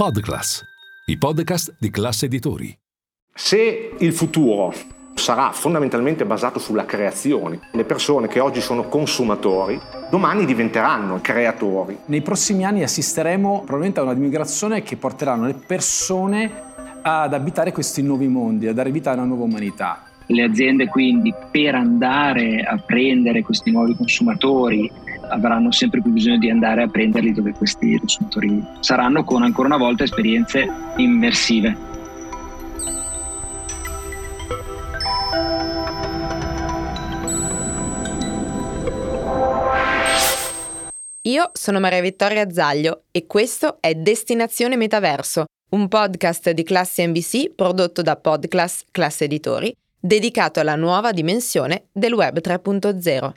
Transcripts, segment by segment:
PodClass, i podcast di Class Editori. Se il futuro sarà fondamentalmente basato sulla creazione, le persone che oggi sono consumatori, domani diventeranno creatori. Nei prossimi anni assisteremo probabilmente a una migrazione che porteranno le persone ad abitare questi nuovi mondi, ad dare vita a una nuova umanità. Le aziende quindi, per andare a prendere questi nuovi consumatori, avranno sempre più bisogno di andare a prenderli dove questi consumatori saranno, con ancora una volta esperienze immersive. Io sono Maria Vittoria Zaglio e questo è Destinazione Metaverso, un podcast di Classi NBC prodotto da PodClass, Class Editori, dedicato alla nuova dimensione del Web 3.0.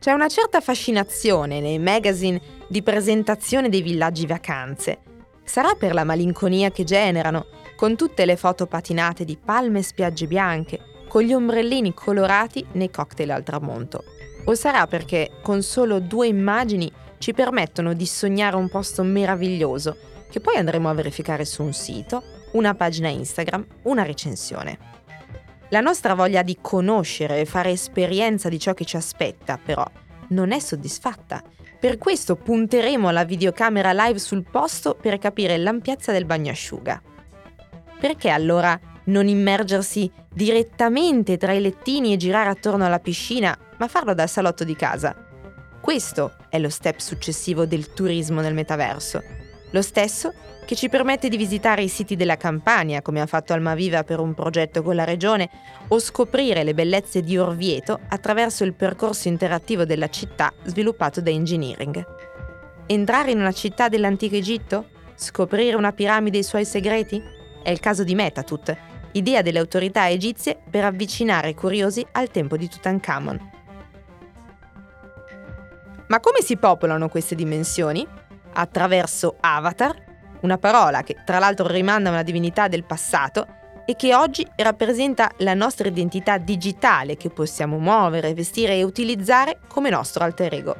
C'è una certa fascinazione nei magazine di presentazione dei villaggi vacanze. Sarà per la malinconia che generano, con tutte le foto patinate di palme e spiagge bianche, con gli ombrellini colorati nei cocktail al tramonto. O sarà perché con solo 2 immagini ci permettono di sognare un posto meraviglioso, che poi andremo a verificare su un sito, una pagina Instagram, una recensione. La nostra voglia di conoscere e fare esperienza di ciò che ci aspetta, però, non è soddisfatta. Per questo punteremo la videocamera live sul posto per capire l'ampiezza del bagnasciuga. Perché allora non immergersi direttamente tra i lettini e girare attorno alla piscina, ma farlo dal salotto di casa? Questo è lo step successivo del turismo nel metaverso. Lo stesso che ci permette di visitare i siti della Campania, come ha fatto Almaviva per un progetto con la regione, o scoprire le bellezze di Orvieto attraverso il percorso interattivo della città sviluppato da Engineering. Entrare in una città dell'antico Egitto? Scoprire una piramide e i suoi segreti? È il caso di Metatut, idea delle autorità egizie per avvicinare i curiosi al tempo di Tutankhamon. Ma come si popolano queste dimensioni? Attraverso avatar, una parola che tra l'altro rimanda a una divinità del passato e che oggi rappresenta la nostra identità digitale che possiamo muovere, vestire e utilizzare come nostro alter ego.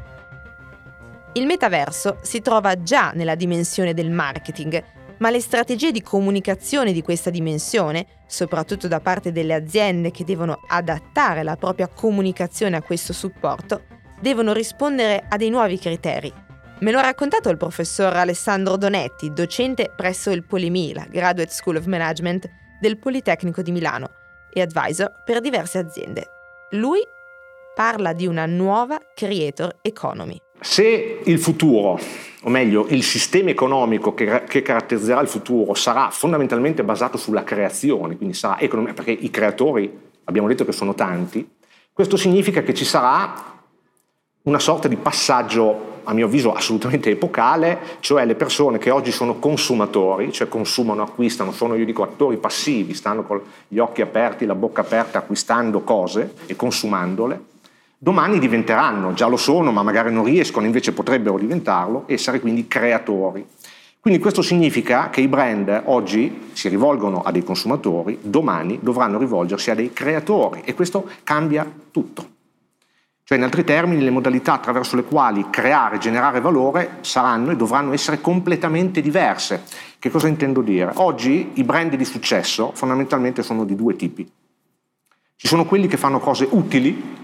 Il metaverso si trova già nella dimensione del marketing, ma le strategie di comunicazione di questa dimensione, soprattutto da parte delle aziende che devono adattare la propria comunicazione a questo supporto, devono rispondere a dei nuovi criteri. Me lo ha raccontato il professor Alessandro Donetti, docente presso il Polimi, la Graduate School of Management del Politecnico di Milano e advisor per diverse aziende. Lui parla di una nuova creator economy. Se il futuro, o meglio il sistema economico che caratterizzerà il futuro sarà fondamentalmente basato sulla creazione, quindi sarà economia, perché i creatori abbiamo detto che sono tanti, questo significa che ci sarà una sorta di passaggio, a mio avviso assolutamente epocale, cioè le persone che oggi sono consumatori, cioè consumano, acquistano, sono, io dico, attori passivi, stanno con gli occhi aperti, la bocca aperta, acquistando cose e consumandole, domani diventeranno, già lo sono ma magari non riescono, invece potrebbero diventarlo, essere quindi creatori. Quindi questo significa che i brand oggi si rivolgono a dei consumatori, domani dovranno rivolgersi a dei creatori e questo cambia tutto. Cioè, in altri termini, le modalità attraverso le quali creare e generare valore saranno e dovranno essere completamente diverse. Che cosa intendo dire? Oggi i brand di successo fondamentalmente sono di 2 tipi. Ci sono quelli che fanno cose utili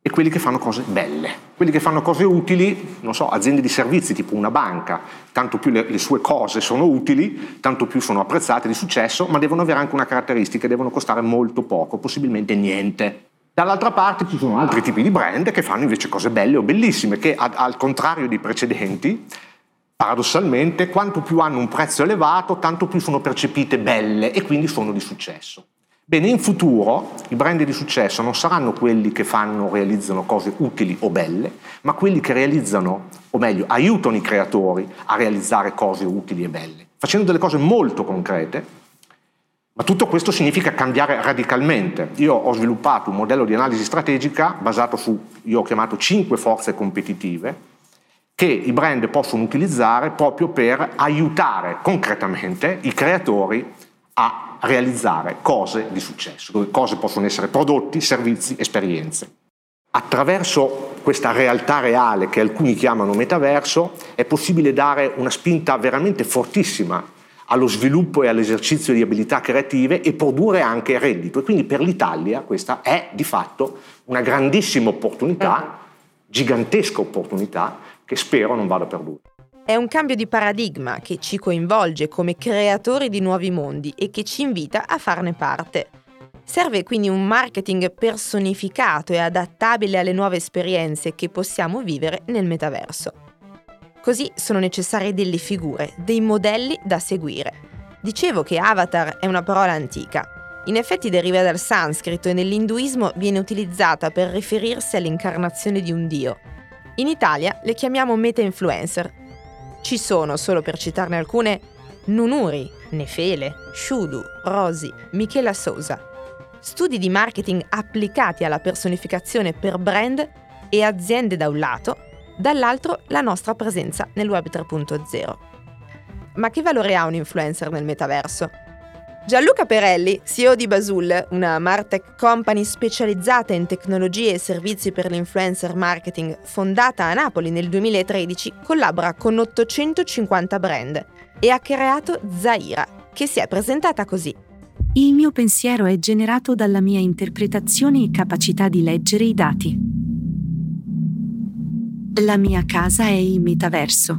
e quelli che fanno cose belle. Quelli che fanno cose utili, non so, aziende di servizi tipo una banca, tanto più le sue cose sono utili, tanto più sono apprezzate, di successo, ma devono avere anche una caratteristica, devono costare molto poco, possibilmente niente. Dall'altra parte ci sono altri tipi di brand che fanno invece cose belle o bellissime, che al contrario dei precedenti, paradossalmente, quanto più hanno un prezzo elevato, tanto più sono percepite belle e quindi sono di successo. Bene, in futuro i brand di successo non saranno quelli che fanno o realizzano cose utili o belle, ma quelli che realizzano, o meglio, aiutano i creatori a realizzare cose utili e belle, facendo delle cose molto concrete. Ma tutto questo significa cambiare radicalmente. Io ho sviluppato un modello di analisi strategica basato su, io ho chiamato 5 forze competitive, che i brand possono utilizzare proprio per aiutare concretamente i creatori a realizzare cose di successo, dove cose possono essere prodotti, servizi, esperienze. Attraverso questa realtà reale che alcuni chiamano metaverso è possibile dare una spinta veramente fortissima allo sviluppo e all'esercizio di abilità creative e produrre anche reddito. E quindi per l'Italia questa è di fatto una grandissima opportunità, gigantesca opportunità, che spero non vada perduta. È un cambio di paradigma che ci coinvolge come creatori di nuovi mondi e che ci invita a farne parte. Serve quindi un marketing personificato e adattabile alle nuove esperienze che possiamo vivere nel metaverso. Così sono necessarie delle figure, dei modelli da seguire. Dicevo che avatar è una parola antica. In effetti deriva dal sanscrito e nell'induismo viene utilizzata per riferirsi all'incarnazione di un dio. In Italia le chiamiamo meta-influencer. Ci sono, solo per citarne alcune, Nunuri, Nefele, Shudu, Rosi, Michela Sosa. Studi di marketing applicati alla personificazione per brand e aziende da un lato, dall'altro la nostra presenza nel Web 3.0. Ma che valore ha un influencer nel metaverso? Gianluca Perelli, CEO di Buzzole, una martech company specializzata in tecnologie e servizi per l'influencer marketing, fondata a Napoli nel 2013, collabora con 850 brand e ha creato Zaira, che si è presentata così. Il mio pensiero è generato dalla mia interpretazione e capacità di leggere i dati. La mia casa è il metaverso.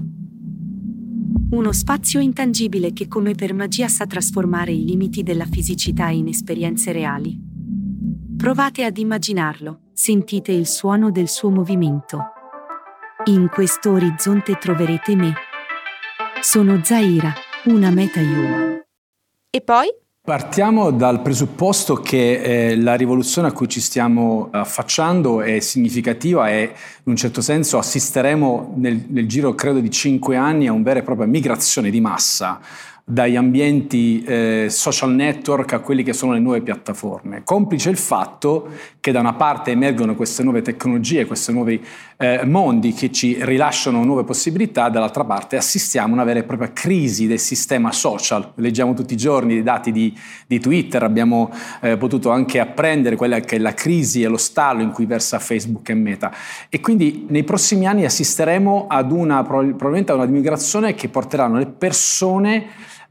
Uno spazio intangibile che come per magia sa trasformare i limiti della fisicità in esperienze reali. Provate ad immaginarlo, sentite il suono del suo movimento. In questo orizzonte troverete me. Sono Zaira, una meta-human. E poi? Partiamo dal presupposto che la rivoluzione a cui ci stiamo affacciando è significativa e in un certo senso assisteremo nel giro credo di 5 anni a una vera e propria migrazione di massa dagli ambienti social network a quelli che sono le nuove piattaforme, complice il fatto che da una parte emergono queste nuove tecnologie, questi nuovi mondi che ci rilasciano nuove possibilità, dall'altra parte assistiamo a una vera e propria crisi del sistema social. Leggiamo tutti i giorni i dati di Twitter, abbiamo potuto anche apprendere quella che è la crisi e lo stallo in cui versa Facebook e Meta, e quindi nei prossimi anni assisteremo ad una probabilmente a una migrazione che porteranno le persone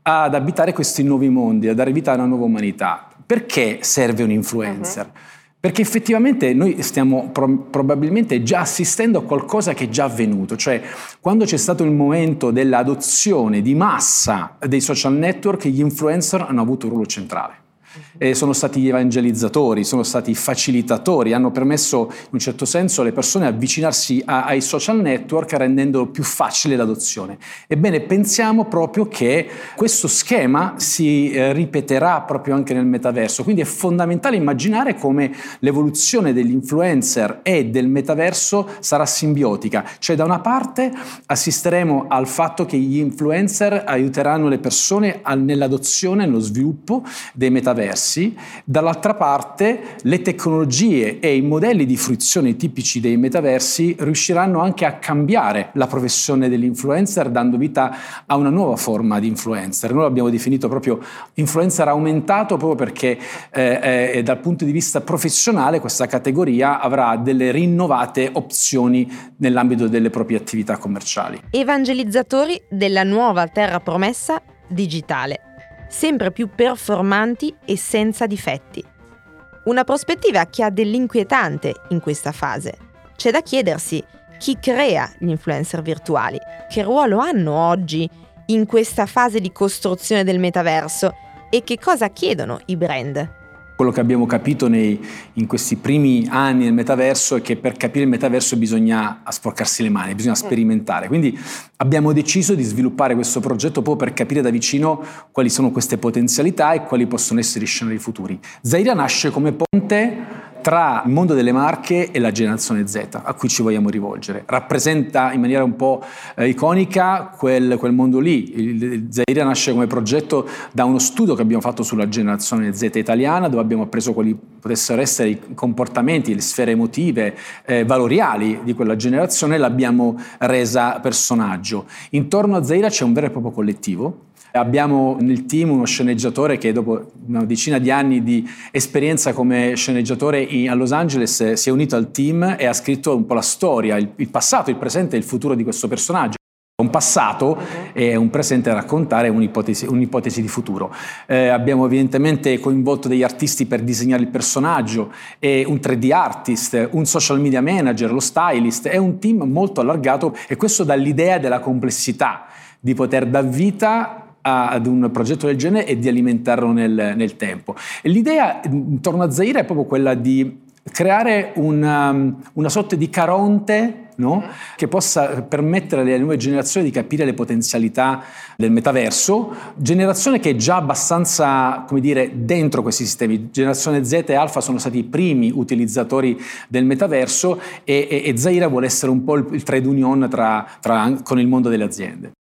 ad abitare questi nuovi mondi, ad dare vita a una nuova umanità. Perché serve un influencer? Uh-huh. Perché effettivamente noi stiamo probabilmente già assistendo a qualcosa che è già avvenuto, cioè quando c'è stato il momento dell'adozione di massa dei social network, gli influencer hanno avuto un ruolo centrale. Sono stati gli evangelizzatori, sono stati i facilitatori, hanno permesso in un certo senso alle persone avvicinarsi ai social network rendendo più facile l'adozione. Ebbene, pensiamo proprio che questo schema si ripeterà proprio anche nel metaverso, quindi è fondamentale immaginare come l'evoluzione degli influencer e del metaverso sarà simbiotica, cioè da una parte assisteremo al fatto che gli influencer aiuteranno le persone nell'adozione, nello sviluppo dei metaversi, dall'altra parte le tecnologie e i modelli di fruizione tipici dei metaversi riusciranno anche a cambiare la professione dell'influencer, dando vita a una nuova forma di influencer. Noi l'abbiamo definito proprio influencer aumentato, proprio perché dal punto di vista professionale questa categoria avrà delle rinnovate opzioni nell'ambito delle proprie attività commerciali. Evangelizzatori della nuova terra promessa digitale, sempre più performanti e senza difetti. Una prospettiva che ha dell'inquietante in questa fase. C'è da chiedersi chi crea gli influencer virtuali, che ruolo hanno oggi in questa fase di costruzione del metaverso e che cosa chiedono i brand. quello che abbiamo capito in questi primi anni del metaverso è che per capire il metaverso bisogna sporcarsi le mani, bisogna sperimentare. Quindi abbiamo deciso di sviluppare questo progetto proprio per capire da vicino quali sono queste potenzialità e quali possono essere i scenari futuri. Zaira nasce come ponte tra il mondo delle marche e la generazione Z a cui ci vogliamo rivolgere. Rappresenta in maniera un po' iconica quel mondo lì. Zaira nasce come progetto da uno studio che abbiamo fatto sulla generazione Z italiana, dove abbiamo appreso quali potessero essere i comportamenti, le sfere emotive, valoriali di quella generazione, e l'abbiamo resa personaggio. Intorno a Zaira c'è un vero e proprio collettivo. Abbiamo nel team uno sceneggiatore che dopo una decina di anni di esperienza come sceneggiatore a Los Angeles si è unito al team e ha scritto un po' la storia, il passato, il presente e il futuro di questo personaggio. Un passato e un presente da raccontare, un'ipotesi di futuro. Abbiamo evidentemente coinvolto degli artisti per disegnare il personaggio, e un 3D artist, un social media manager, lo stylist. È un team molto allargato, e questo dà l'idea della complessità di poter dar vita ad un progetto del genere e di alimentarlo nel tempo. E l'idea intorno a Zaira è proprio quella di creare una sorta di Caronte, no? Che possa permettere alle nuove generazioni di capire le potenzialità del metaverso, generazione che è già abbastanza, come dire, dentro questi sistemi. Generazione Z e Alfa sono stati i primi utilizzatori del metaverso, e Zaira vuole essere un po' il trade union con il mondo delle aziende.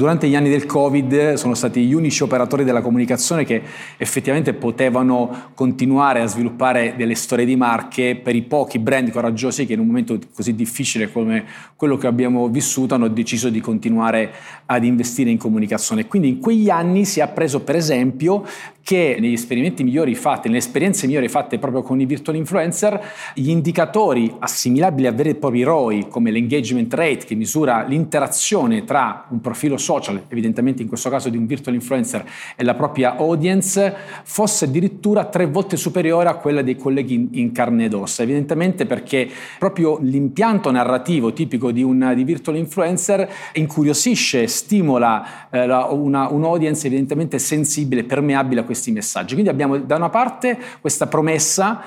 Durante gli anni del Covid sono stati gli unici operatori della comunicazione che effettivamente potevano continuare a sviluppare delle storie di marche per i pochi brand coraggiosi che in un momento così difficile come quello che abbiamo vissuto hanno deciso di continuare ad investire in comunicazione. Quindi in quegli anni si è appreso, per esempio, che negli esperimenti migliori fatti, nelle esperienze migliori fatte proprio con i virtual influencer, gli indicatori assimilabili a veri e propri ROI, come l'engagement rate, che misura l'interazione tra un profilo social, evidentemente in questo caso di un virtual influencer, e la propria audience, fosse addirittura 3 volte superiore a quella dei colleghi in carne ed ossa, evidentemente perché proprio l'impianto narrativo tipico di virtual influencer incuriosisce, stimola un'audience evidentemente sensibile, permeabile a questi messaggi. Quindi abbiamo da una parte questa promessa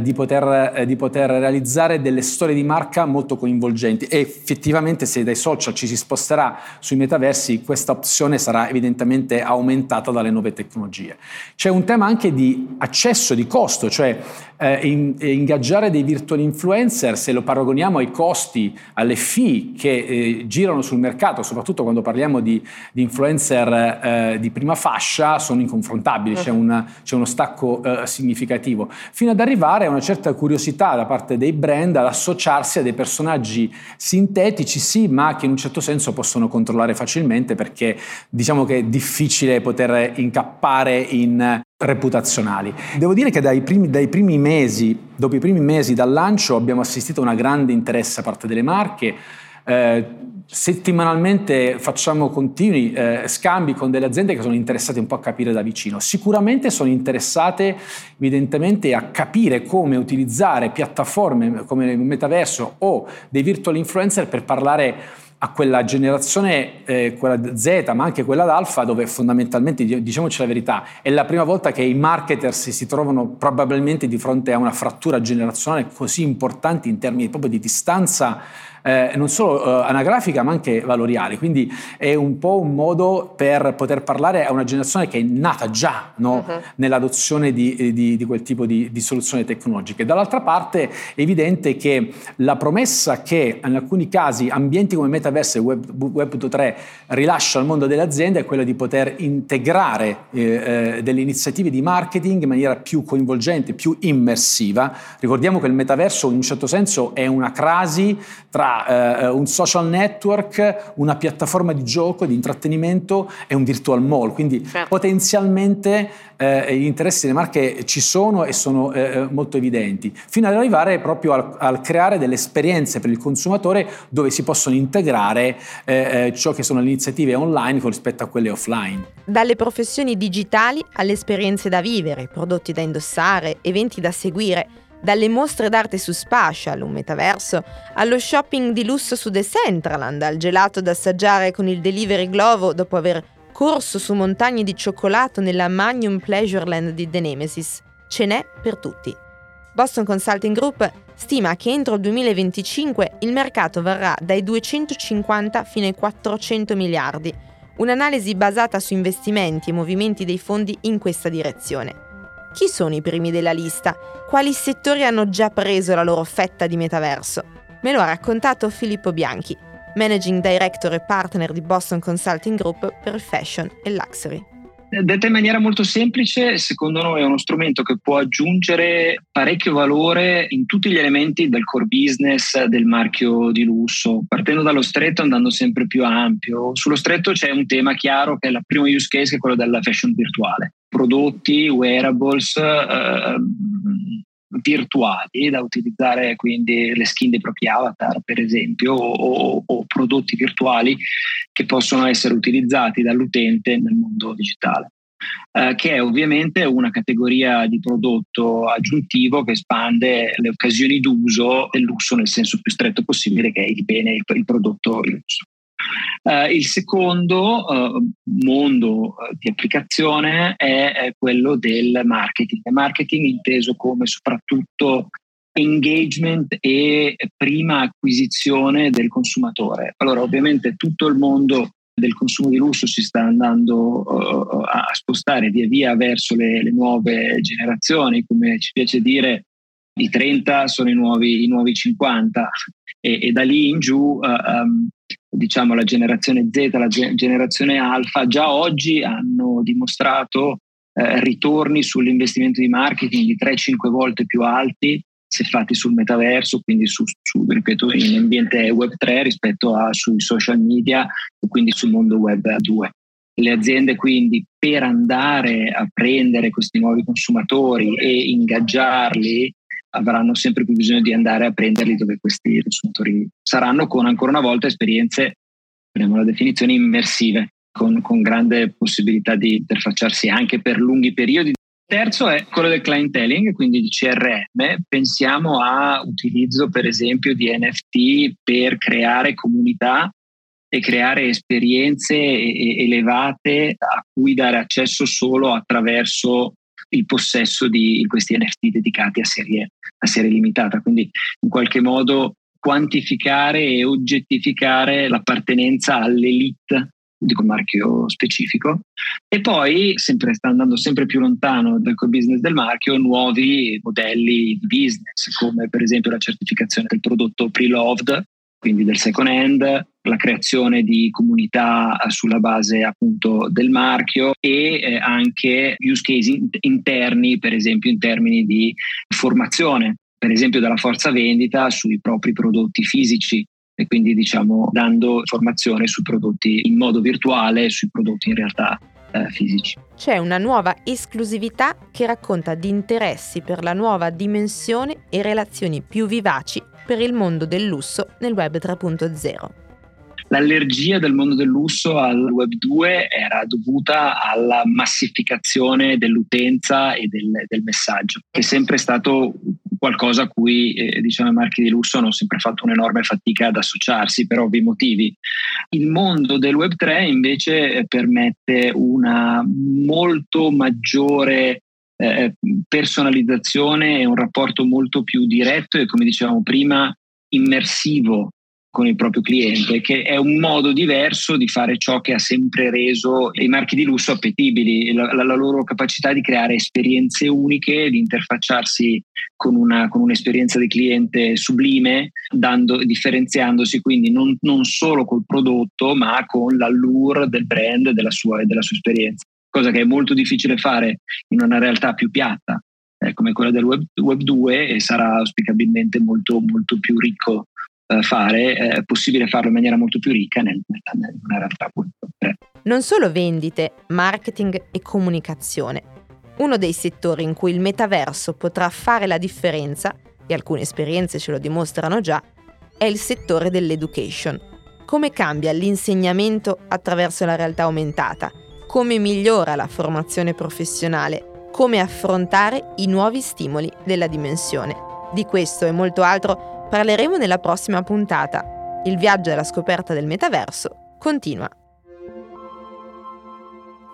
di poter realizzare delle storie di marca molto coinvolgenti, e effettivamente se dai social ci si sposterà sui metaversi, questa opzione sarà evidentemente aumentata dalle nuove tecnologie. C'è un tema anche di accesso, di costo, cioè ingaggiare dei virtual influencer, se lo paragoniamo ai costi, alle fee che girano sul mercato, soprattutto quando parliamo di influencer di prima fascia, sono inconfrontabili. C'è uno stacco significativo, fino ad arrivare a una certa curiosità da parte dei brand ad associarsi a dei personaggi sintetici, sì, ma che in un certo senso possono controllare facilmente, perché diciamo che è difficile poter incappare in reputazionali. Devo dire che dopo i primi mesi dal lancio abbiamo assistito a un grande interesse da parte delle marche. Settimanalmente facciamo continui scambi con delle aziende che sono interessate un po' a capire da vicino. Sicuramente sono interessate evidentemente a capire come utilizzare piattaforme come il metaverso o dei virtual influencer per parlare a quella generazione, quella Z, ma anche quella d'Alfa, dove fondamentalmente, diciamoci la verità, è la prima volta che i marketer si trovano probabilmente di fronte a una frattura generazionale così importante in termini proprio di distanza, non solo anagrafica ma anche valoriale. Quindi è un po' un modo per poter parlare a una generazione che è nata già, no? Uh-huh. Nell'adozione di quel tipo di soluzioni tecnologiche. Dall'altra parte è evidente che la promessa che in alcuni casi ambienti come metaverso e Web 2.3 rilascia al mondo delle aziende è quella di poter integrare delle iniziative di marketing in maniera più coinvolgente, più immersiva. Ricordiamo che il metaverso in un certo senso è una crasi tra un social network, una piattaforma di gioco, di intrattenimento e un virtual mall, quindi potenzialmente gli interessi delle marche ci sono e sono molto evidenti, fino ad arrivare proprio al creare delle esperienze per il consumatore dove si possono integrare ciò che sono le iniziative online rispetto a quelle offline. Dalle professioni digitali alle esperienze da vivere, prodotti da indossare, eventi da seguire, dalle mostre d'arte su Spatial, un metaverso, allo shopping di lusso su Decentraland, al gelato da assaggiare con il delivery Glovo dopo aver corso su montagne di cioccolato nella Magnum Pleasureland di The Nemesis. ce n'è per tutti. Boston Consulting Group stima che entro il 2025 il mercato varrà dai 250 fino ai 400 miliardi, un'analisi basata su investimenti e movimenti dei fondi in questa direzione. Chi sono i primi della lista? Quali settori hanno già preso la loro fetta di metaverso? Me lo ha raccontato Filippo Bianchi, Managing Director e Partner di Boston Consulting Group per il Fashion e Luxury. Detta in maniera molto semplice, secondo noi è uno strumento che può aggiungere parecchio valore in tutti gli elementi del core business del marchio di lusso, partendo dallo stretto andando sempre più ampio. Sullo stretto c'è un tema chiaro che è il primo use case, che è quello della fashion virtuale. Prodotti, wearables virtuali da utilizzare, quindi le skin dei propri avatar per esempio, o prodotti virtuali che possono essere utilizzati dall'utente nel mondo digitale, che è ovviamente una categoria di prodotto aggiuntivo che espande le occasioni d'uso del lusso nel senso più stretto possibile, che è il bene, il prodotto lusso. Il secondo mondo di applicazione è quello del marketing. Il marketing inteso come soprattutto engagement e prima acquisizione del consumatore. Allora, ovviamente tutto il mondo del consumo di lusso si sta andando a spostare via via verso le nuove generazioni, come ci piace dire. I 30 sono i nuovi 50 e da lì in giù diciamo la generazione Z, la generazione alfa già oggi hanno dimostrato ritorni sull'investimento di marketing di 3-5 volte più alti se fatti sul metaverso, quindi su ripeto, in ambiente web 3 rispetto a sui social media e quindi sul mondo web 2. Le aziende quindi, per andare a prendere questi nuovi consumatori e ingaggiarli, avranno sempre più bisogno di andare a prenderli dove questi consumatori saranno, con ancora una volta esperienze, prendiamo la definizione, immersive, con grande possibilità di interfacciarsi anche per lunghi periodi. Terzo è quello del clienteling, quindi di CRM. Pensiamo a utilizzo per esempio di NFT per creare comunità e creare esperienze elevate a cui dare accesso solo attraverso il possesso di questi NFT dedicati a serie limitata, quindi in qualche modo quantificare e oggettificare l'appartenenza all'elite di un marchio specifico. E poi sta andando sempre più lontano dal core business del marchio nuovi modelli di business, come per esempio la certificazione del prodotto pre-loved, quindi del second hand, la creazione di comunità sulla base appunto del marchio e anche use case interni, per esempio in termini di formazione, per esempio dalla forza vendita sui propri prodotti fisici, e quindi diciamo dando formazione sui prodotti in modo virtuale, sui prodotti in realtà fisici. C'è una nuova esclusività che racconta di interessi per la nuova dimensione e relazioni più vivaci per il mondo del lusso nel web 3.0. L'allergia del mondo del lusso al web 2 era dovuta alla massificazione dell'utenza e del messaggio, che è sempre stato qualcosa a cui diciamo i marchi di lusso hanno sempre fatto un'enorme fatica ad associarsi per ovvi motivi. Il mondo del web 3 invece permette una molto maggiore personalizzazione e un rapporto molto più diretto e, come dicevamo prima, immersivo con il proprio cliente, che è un modo diverso di fare ciò che ha sempre reso i marchi di lusso appetibili, la loro capacità di creare esperienze uniche, di interfacciarsi con un'esperienza di cliente sublime, differenziandosi quindi non solo col prodotto, ma con l'allure del brand e della sua esperienza, cosa che è molto difficile fare in una realtà più piatta come quella del web 2, e sarà auspicabilmente molto, molto più ricco fare, è possibile farlo in maniera molto più ricca in una realtà web 3. Non solo vendite, marketing e comunicazione. Uno dei settori in cui il metaverso potrà fare la differenza, e alcune esperienze ce lo dimostrano già, è il settore dell'education. Come cambia l'insegnamento attraverso la realtà aumentata? Come migliora la formazione professionale, come affrontare i nuovi stimoli della dimensione. Di questo e molto altro parleremo nella prossima puntata. Il viaggio alla scoperta del metaverso continua.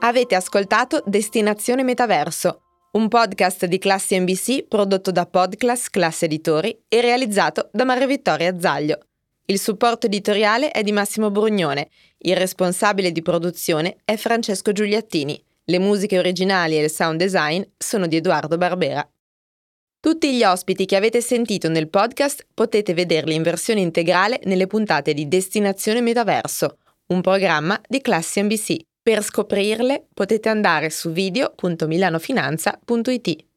Avete ascoltato Destinazione Metaverso, un podcast di Classi NBC prodotto da PodClass, Class Editori e realizzato da Maria Vittoria Zaglio. Il supporto editoriale è di Massimo Brugnone, il responsabile di produzione è Francesco Giuliattini, le musiche originali e il sound design sono di Edoardo Barbera. Tutti gli ospiti che avete sentito nel podcast potete vederli in versione integrale nelle puntate di Destinazione Metaverso, un programma di Classi NBC. Per scoprirle potete andare su video.milanofinanza.it.